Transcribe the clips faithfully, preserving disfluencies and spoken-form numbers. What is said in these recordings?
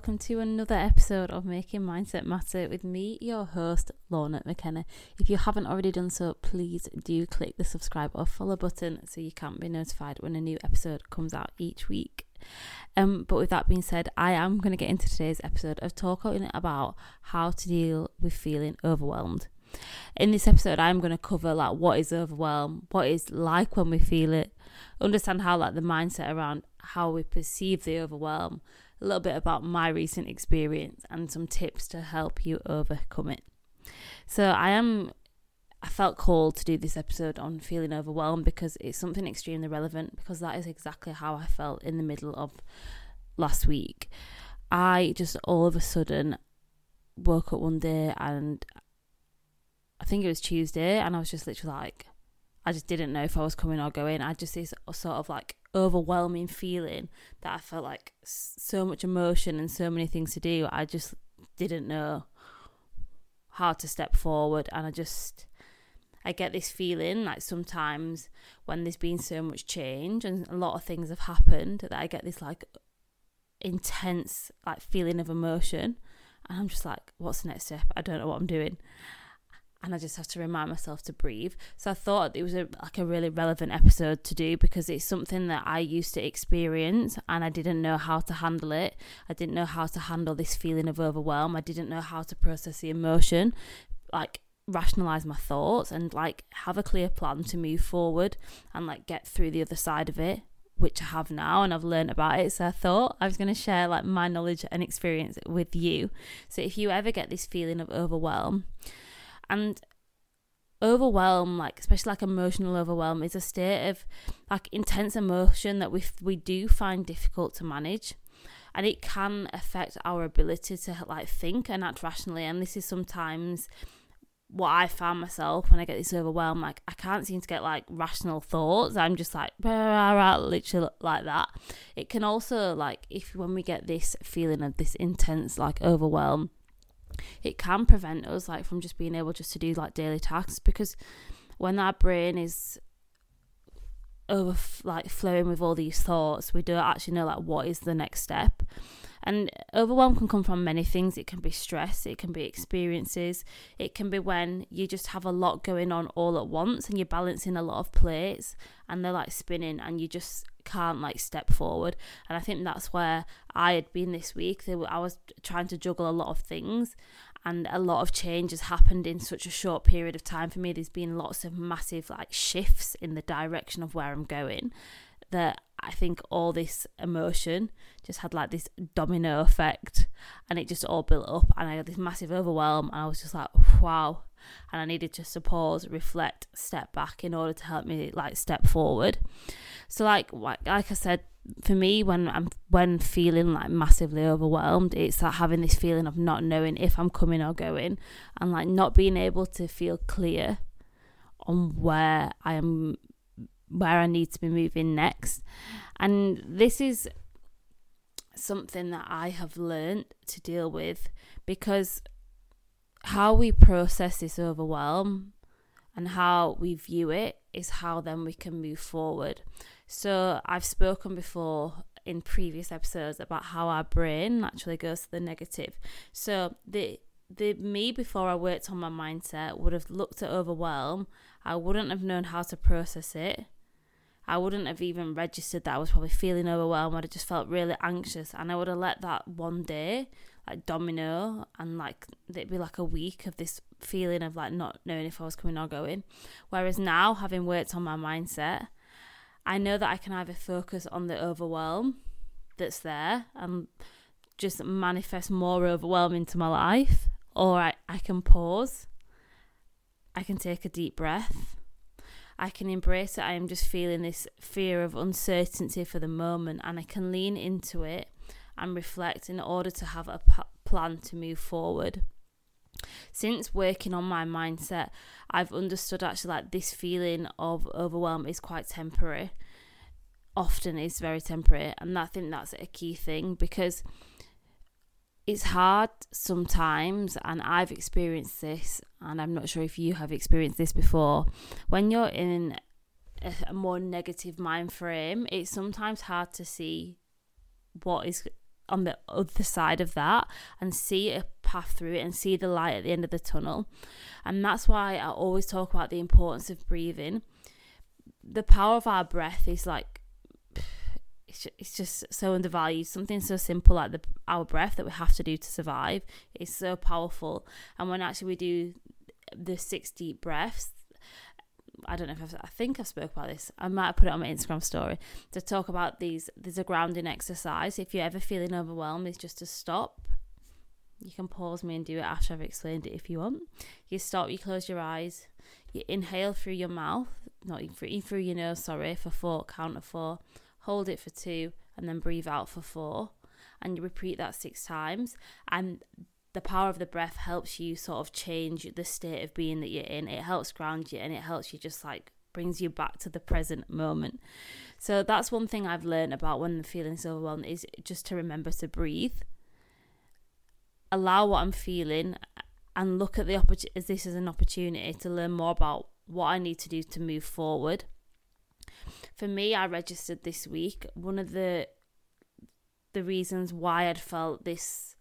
welcome to another episode of Making Mindset Matter with me, your host, Lorna McKenna. If you haven't already done so, please do click the subscribe or follow button so you can be notified when a new episode comes out each week. Um, but with that being said, I am going to get into today's episode of talking about how to deal with feeling overwhelmed. In this episode, I'm going to cover like what is overwhelm, what is like when we feel it, understand how like the mindset around how we perceive the overwhelm, a little bit about my recent experience and some tips to help you overcome it. So I am I felt called to do this episode on feeling overwhelmed because it's something extremely relevant, because that is exactly how I felt in the middle of last week. I just all of a sudden woke up one day and I think it was Tuesday, and I was just literally like, I just didn't know if I was coming or going. I had just this sort of like overwhelming feeling that I felt like so much emotion and so many things to do. I just didn't know how to step forward, and I just, I get this feeling like sometimes when there's been so much change and a lot of things have happened that I get this like intense like feeling of emotion, and I'm just like, what's the next step? I don't know what I'm doing. And I just have to remind myself to breathe. So I thought it was a, like a really relevant episode to do, because it's something that I used to experience and I didn't know how to handle it. I didn't know how to handle this feeling of overwhelm. I didn't know how to process the emotion, like rationalize my thoughts and like have a clear plan to move forward and like get through the other side of it, which I have now and I've learned about it. So I thought I was going to share like my knowledge and experience with you. So if you ever get this feeling of overwhelm, and overwhelm, like especially like emotional overwhelm, is a state of like intense emotion that we we do find difficult to manage, and it can affect our ability to like think and act rationally. And this is sometimes what I found myself when I get this overwhelm. Like I can't seem to get like rational thoughts. I'm just like rah, rah, literally like that. It can also like if when we get this feeling of this intense like overwhelm, it can prevent us like from just being able just to do like daily tasks, because when our brain is over like flowing with all these thoughts, we don't actually know like what is the next step. And overwhelm can come from many things. It can be stress, it can be experiences, it can be when you just have a lot going on all at once and you're balancing a lot of plates and they're like spinning and you just can't like step forward. And I think that's where I had been this week. I was trying to juggle a lot of things, and a lot of change has happened in such a short period of time for me. There's been lots of massive like shifts in the direction of where I'm going, that I think all this emotion just had like this domino effect, and it just all built up and I had this massive overwhelm, and I was just like, wow. And I needed just to pause, reflect, step back in order to help me like step forward. So like like I said, for me, when I'm when feeling like massively overwhelmed, it's like having this feeling of not knowing if I'm coming or going, and like not being able to feel clear on where I am, where I need to be moving next. And this is something that I have learned to deal with, because how we process this overwhelm and how we view it is how then we can move forward. So I've spoken before in previous episodes about how our brain naturally goes to the negative. So the the me before I worked on my mindset would have looked at overwhelm. I wouldn't have known how to process it. I wouldn't have even registered that I was probably feeling overwhelmed. I'd have just felt really anxious, and I would have let that one day like domino, and like it'd be like a week of this feeling of like not knowing if I was coming or going. Whereas now, having worked on my mindset, I know that I can either focus on the overwhelm that's there and just manifest more overwhelm into my life, or I, I can pause, I can take a deep breath, I can embrace it. I am just feeling this fear of uncertainty for the moment, and I can lean into it and reflect in order to have a p- plan to move forward. Since working on my mindset, I've understood actually like this feeling of overwhelm is quite temporary. Often is very temporary, and I think that's a key thing, because it's hard sometimes, and I've experienced this, and I'm not sure if you have experienced this before. When you're in a, a more negative mind frame, it's sometimes hard to see what is on the other side of that and see a path through it and see the light at the end of the tunnel. And that's why I always talk about the importance of breathing. The power of our breath is like, it's just so undervalued. Something so simple like the, our breath that we have to do to survive is so powerful. And when actually we do the six deep breaths, I don't know if I've, I think I've spoke about this. I might have put it on my Instagram story to talk about these. There's a grounding exercise. If you're ever feeling overwhelmed, it's just to stop. You can pause me and do it after I've explained it if you want. You stop, you close your eyes, you inhale through your mouth, not through, through your nose, sorry, for four, count of four, hold it for two, and then breathe out for four. And you repeat that six times. And the power of the breath helps you sort of change the state of being that you're in. It helps ground you and it helps you just like brings you back to the present moment. So that's one thing I've learned about when the feeling's overwhelmed is just to remember to breathe, allow what I'm feeling, and look at the opportunity as this is an opportunity to learn more about what I need to do to move forward. For me, I registered this week one of the the reasons why I'd felt this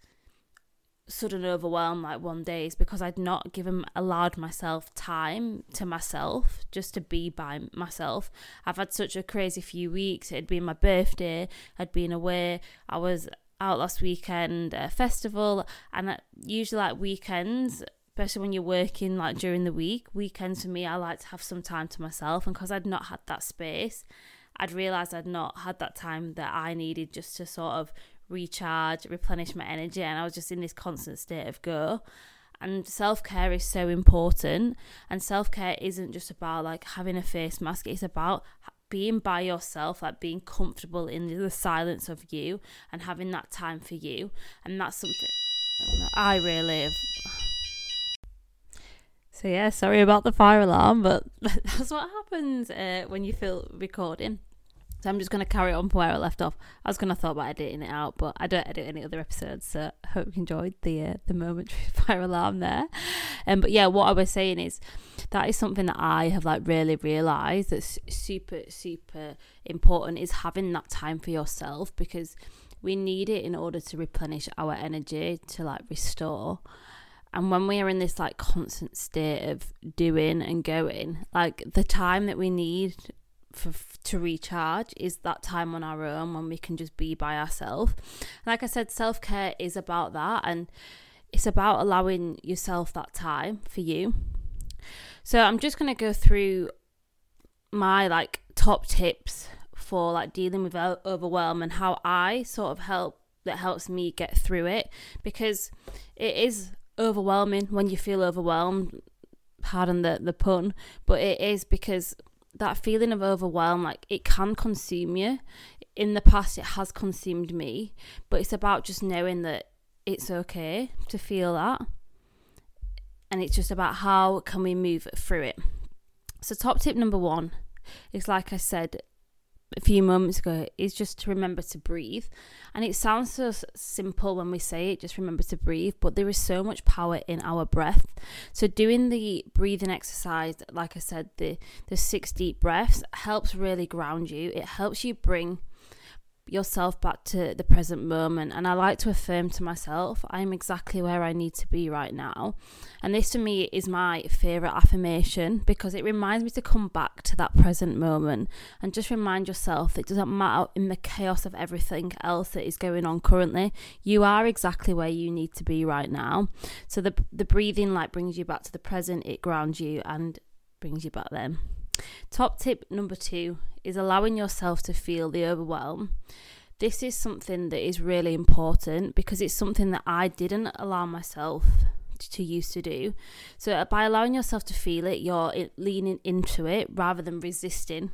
sudden overwhelm like one day is because I'd not given allowed myself time to myself, just to be by myself. I've had such a crazy few weeks. It'd been my birthday, I'd been away, I was out last weekend at a festival, and I, usually like weekends, especially when you're working like during the week, weekends for me, I like to have some time to myself. And because I'd not had that space, I'd realised I'd not had that time that I needed just to sort of recharge, replenish my energy, and I was just in this constant state of go. And self-care is so important, and self-care isn't just about like having a face mask, it's about being by yourself, like being comfortable in the silence of you and having that time for you. And that's something I really have. So yeah, sorry about the fire alarm, but that's what happens uh, when you feel recording. So I'm just going to carry on from where I left off. I was going to thought about editing it out, but I don't edit any other episodes, so I hope you enjoyed the uh, the momentary fire alarm there. Um, but yeah, what I was saying is that is something that I have like really realised that's super, super important is having that time for yourself, because we need it in order to replenish our energy, to like restore. And when we are in this like constant state of doing and going, like the time that we need for to recharge is that time on our own when we can just be by ourselves. Like I said, self-care is about that, and it's about allowing yourself that time for you. So I'm just going to go through my like top tips for like dealing with overwhelm and how I sort of help that helps me get through it, because it is overwhelming when you feel overwhelmed, pardon the, the pun, but it is, because that feeling of overwhelm, like it can consume you. In the past it has consumed me, but it's about just knowing that it's okay to feel that, and it's just about how can we move through it. So top tip number one is, like I said a few moments ago, is just to remember to breathe. And it sounds so simple when we say it, just remember to breathe, but there is so much power in our breath. So doing the breathing exercise, like I said, the the six deep breaths helps really ground you. It helps you bring yourself back to the present moment. And I like to affirm to myself, I am exactly where I need to be right now. And this to me is my favorite affirmation, because it reminds me to come back to that present moment. And just remind yourself that it doesn't matter in the chaos of everything else that is going on currently, you are exactly where you need to be right now. So the the breathing like brings you back to the present, it grounds you and brings you back then. Top tip number two is allowing yourself to feel the overwhelm. This is something that is really important, because it's something that I didn't allow myself to used to do. So by allowing yourself to feel it, you're leaning into it rather than resisting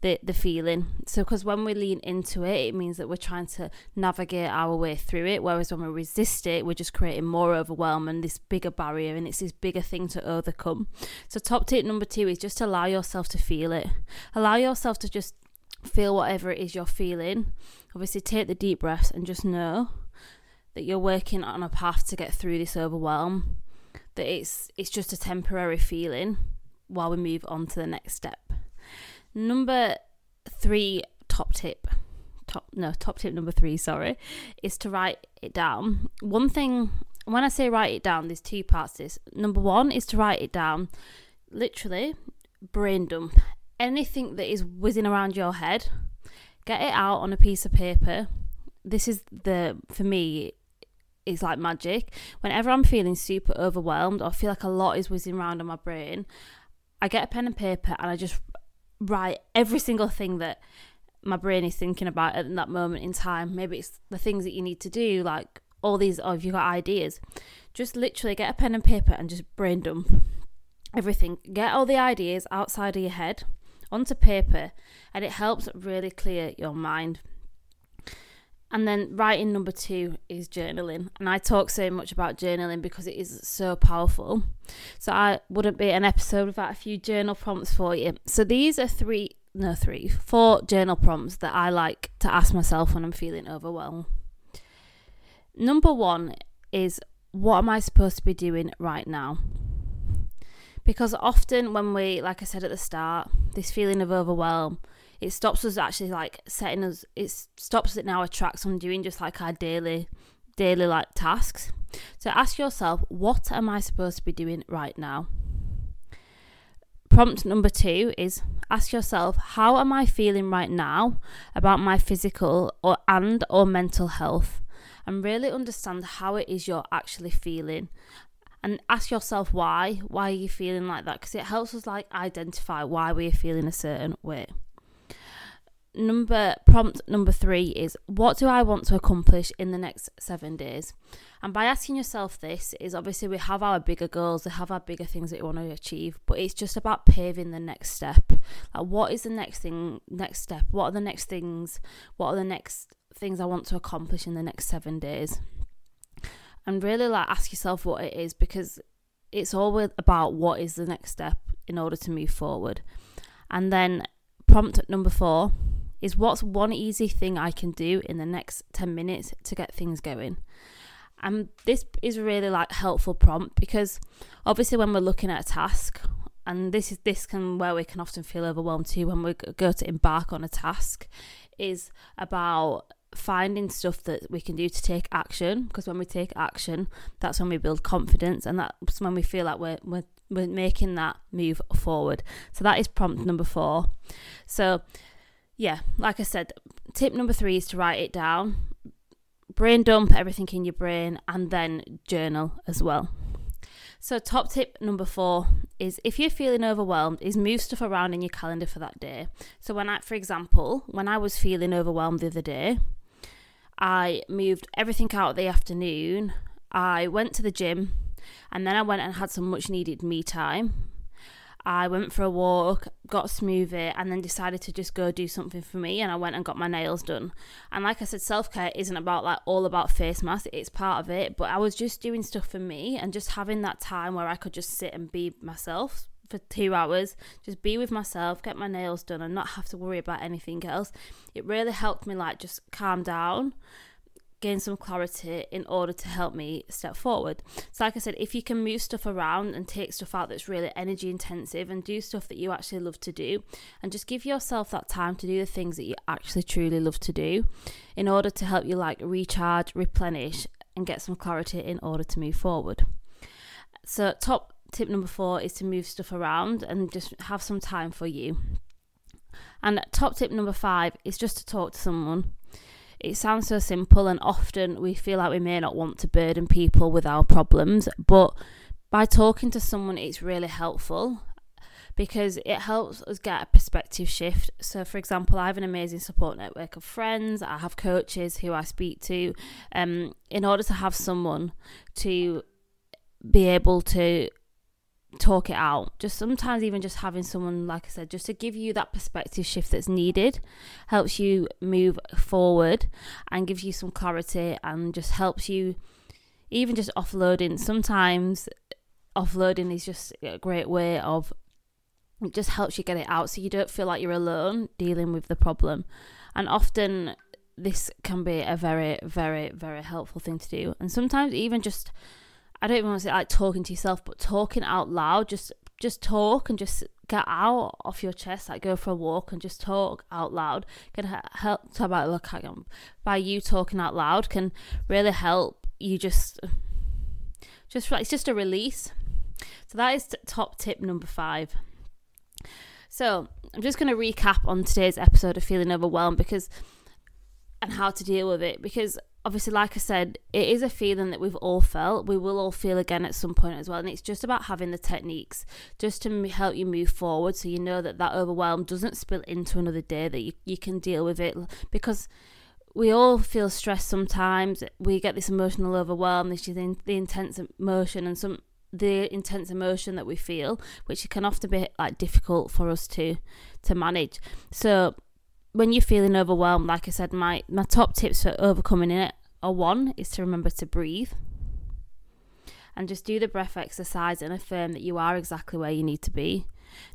the, the feeling. So because when we lean into it, it means that we're trying to navigate our way through it, whereas when we resist it, we're just creating more overwhelm and this bigger barrier, and it's this bigger thing to overcome. So top tip number two is just allow yourself to feel it. Allow yourself to just feel whatever it is you're feeling. Obviously take the deep breaths and just know that you're working on a path to get through this overwhelm, that it's it's just a temporary feeling while we move on to the next step. Number three top tip top no top tip number three, sorry, is to write it down. One thing, when I say write it down, there's two parts to this. Number one is to write it down, literally brain dump anything that is whizzing around your head, get it out on a piece of paper. This is the, for me, it's like magic. Whenever I'm feeling super overwhelmed or feel like a lot is whizzing around in my brain, I get a pen and paper and I just write every single thing that my brain is thinking about at that moment in time. Maybe it's the things that you need to do, like all these, or if you've got ideas, just literally get a pen and paper and just brain dump everything. Get all the ideas outside of your head onto paper, and it helps really clear your mind. And then writing number two is journaling. And I talk so much about journaling because it is so powerful. So I wouldn't be an episode without a few journal prompts for you. So these are three, no three, four journal prompts that I like to ask myself when I'm feeling overwhelmed. Number one is, what am I supposed to be doing right now? Because often when we, like I said at the start, this feeling of overwhelm, it stops us actually like setting us, it stops us in our tracks from doing just like our daily, daily like tasks. So ask yourself, what am I supposed to be doing right now? Prompt number two is, ask yourself, how am I feeling right now about my physical or and or mental health? And really understand how it is you're actually feeling. And ask yourself why, why are you feeling like that? Because it helps us like identify why we're feeling a certain way. Number prompt number three is, what do I want to accomplish in the next seven days? And by asking yourself this, is obviously we have our bigger goals, we have our bigger things that we want to achieve, but it's just about paving the next step. Like, what is the next thing, next step? What are the next things? What are the next things I want to accomplish in the next seven days? And really like ask yourself what it is, because it's always about what is the next step in order to move forward. And then prompt number four is, what's one easy thing I can do in the next ten minutes to get things going? And this is really like helpful prompt, because obviously when we're looking at a task, and this is this can where we can often feel overwhelmed too when we go to embark on a task, is about finding stuff that we can do to take action, because when we take action, that's when we build confidence, and that's when we feel like we're we're, we're making that move forward. So that is prompt number four. So yeah, like I said, tip number three is to write it down, brain dump everything in your brain, and then journal as well. So top tip number four is, if you're feeling overwhelmed, is move stuff around in your calendar for that day. So when I, for example, when I was feeling overwhelmed the other day, I moved everything out the afternoon. I went to the gym, and then I went and had some much needed me time. I went for a walk, got a smoothie, and then decided to just go do something for me, and I went and got my nails done. And like I said, self-care isn't about like all about face masks, it's part of it, but I was just doing stuff for me and just having that time where I could just sit and be myself for two hours, just be with myself, get my nails done, and not have to worry about anything else. It really helped me like just calm down, gain some clarity in order to help me step forward. So like I said, if you can move stuff around and take stuff out that's really energy intensive, and do stuff that you actually love to do, and just give yourself that time to do the things that you actually truly love to do in order to help you like recharge, replenish, and get some clarity in order to move forward. So top tip number four is to move stuff around and just have some time for you. And top tip number five is just to talk to someone. It sounds so simple, and often we feel like we may not want to burden people with our problems, but by talking to someone, it's really helpful because it helps us get a perspective shift. So for example, I have an amazing support network of friends, I have coaches who I speak to, um, in order to have someone to be able to talk it out. Just sometimes even just having someone, like I said, just to give you that perspective shift that's needed, helps you move forward and gives you some clarity, and just helps you even just offloading. Sometimes offloading is just a great way of, it just helps you get it out so you don't feel like you're alone dealing with the problem. And often this can be a very, very, very helpful thing to do. And sometimes even just, I don't even want to say like talking to yourself, but talking out loud, just just talk and just get out off your chest, like go for a walk and just talk out loud can ha- help talk about look at them. By you talking out loud can really help you just just it's just a release. So that is top tip number five. So I'm just going to recap on today's episode of feeling overwhelmed because and how to deal with it, because obviously, like I said, it is a feeling that we've all felt. We will all feel again at some point as well. And it's just about having the techniques just to help you move forward, so you know that that overwhelm doesn't spill into another day, that you, you can deal with it. Because we all feel stressed sometimes. We get this emotional overwhelm, this is in, the intense emotion and some the intense emotion that we feel, which can often be like difficult for us to to manage. So when you're feeling overwhelmed, like I said, my, my top tips for overcoming it are one is to remember to breathe and just do the breath exercise and affirm that you are exactly where you need to be.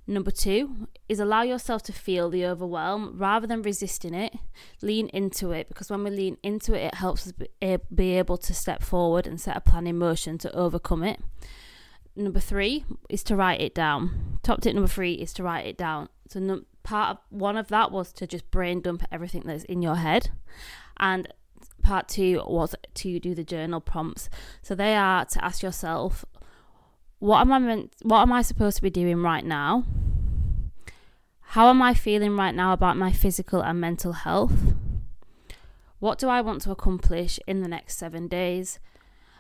Number two is allow yourself to feel the overwhelm rather than resisting it. Lean into it, because when we lean into it, it helps us be, be able to step forward and set a plan in motion to overcome it. Number three is to write it down. Top tip number three is to write it down. So num- part of one of that was to just brain dump everything that's in your head, and part two was to do the journal prompts. So they are to ask yourself, what am I meant? What am I supposed to be doing right now? How am I feeling right now about my physical and mental health? What do I want to accomplish in the next seven days?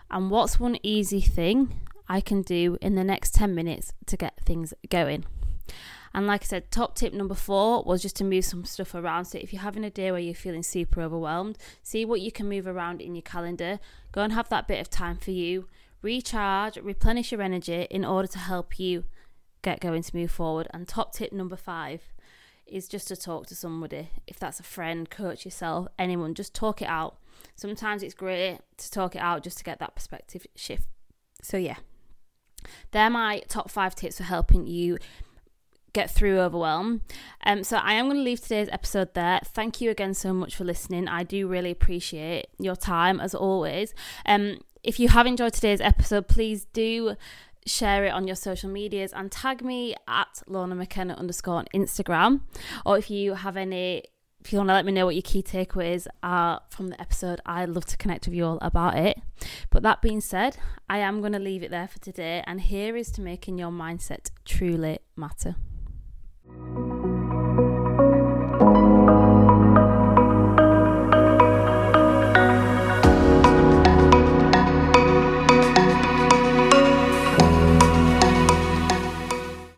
And what's one easy thing I can do in the next ten minutes to get things going? And like I said, top tip number four was just to move some stuff around. So if you're having a day where you're feeling super overwhelmed, see what you can move around in your calendar. Go and have that bit of time for you. Recharge, replenish your energy in order to help you get going to move forward. And top tip number five is just to talk to somebody. If that's a friend, coach, yourself, anyone, just talk it out. Sometimes it's great to talk it out just to get that perspective shift. So yeah, they're my top five tips for helping you get through overwhelm. Um, so I am going to leave today's episode there. Thank you again so much for listening. I do really appreciate your time as always. Um, if you have enjoyed today's episode, please do share it on your social medias and tag me at Lorna McKenna underscore on Instagram. Or if you have any, if you want to let me know what your key takeaways are from the episode, I'd love to connect with you all about it. But that being said, I am going to leave it there for today. And here is to making your mindset truly matter. Thank you.